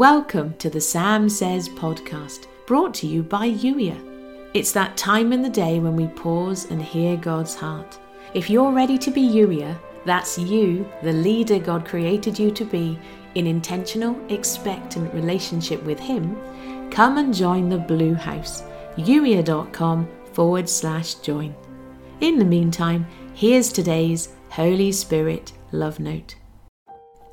Welcome to the Sam Says Podcast, brought to you by Yuya. It's that time in the day when we pause and hear God's heart. If you're ready to be Yuya, that's you, the leader God created you to be, in intentional, expectant relationship with Him, come and join the Blue House, yuya.com/join. In the meantime, here's today's Holy Spirit Love Note.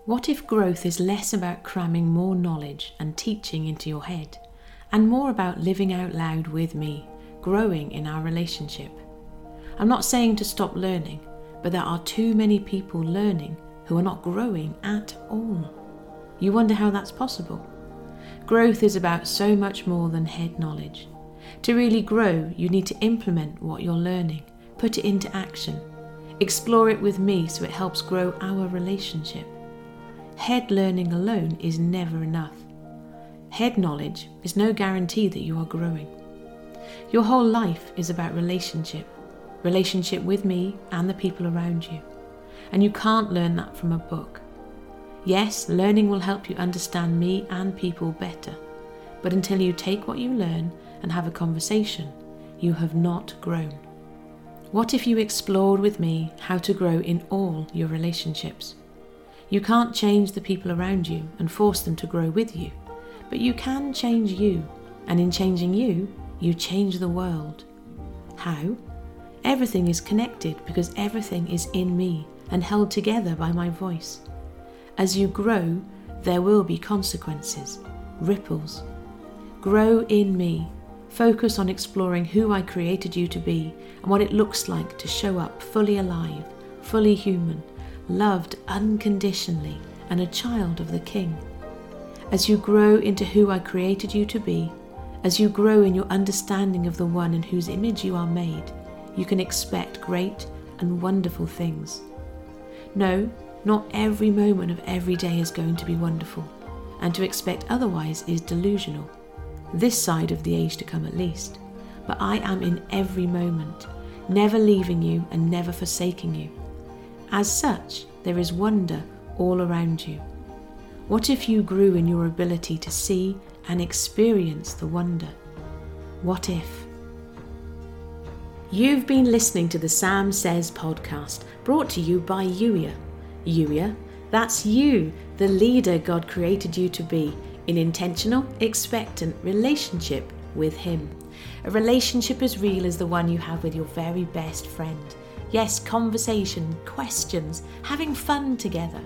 What if growth is less about cramming more knowledge and teaching into your head, and more about living out loud with me, growing in our relationship? I'm not saying to stop learning, but there are too many people learning who are not growing at all. You wonder how that's possible? Growth is about so much more than head knowledge. To really grow, you need to implement what you're learning, put it into action. Explore it with me so it helps grow our relationship. Head learning alone is never enough. Head knowledge is no guarantee that you are growing. Your whole life is about relationship with me and the people around you. And you can't learn that from a book. Yes, learning will help you understand me and people better. But until you take what you learn and have a conversation, you have not grown. What if you explored with me how to grow in all your relationships? You can't change the people around you and force them to grow with you, but you can change you, and in changing you, you change the world. How? Everything is connected because everything is in me and held together by my voice. As you grow, there will be consequences, ripples. Grow in me. Focus on exploring who I created you to be and what it looks like to show up fully alive, fully human, loved unconditionally, and a child of the King. As you grow into who I created you to be, as you grow in your understanding of the one in whose image you are made, you can expect great and wonderful things. No, not every moment of every day is going to be wonderful, and to expect otherwise is delusional, this side of the age to come at least. But I am in every moment, never leaving you and never forsaking you. As such, there is wonder all around you. What if you grew in your ability to see and experience the wonder? What if? You've been listening to the Sam Says Podcast, brought to you by Yuya. Yuya, that's you, the leader God created you to be, in intentional, expectant relationship with Him. A relationship as real as the one you have with your very best friend. Yes, conversation, questions, having fun together.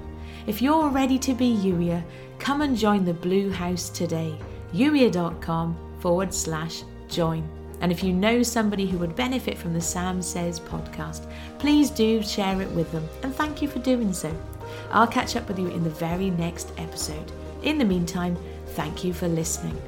If you're ready to be Yuya, come and join the Blue House today, yuya.com/join. And if you know somebody who would benefit from the Sam Says Podcast, please do share it with them, and thank you for doing so. I'll catch up with you in the very next episode. In the meantime, thank you for listening.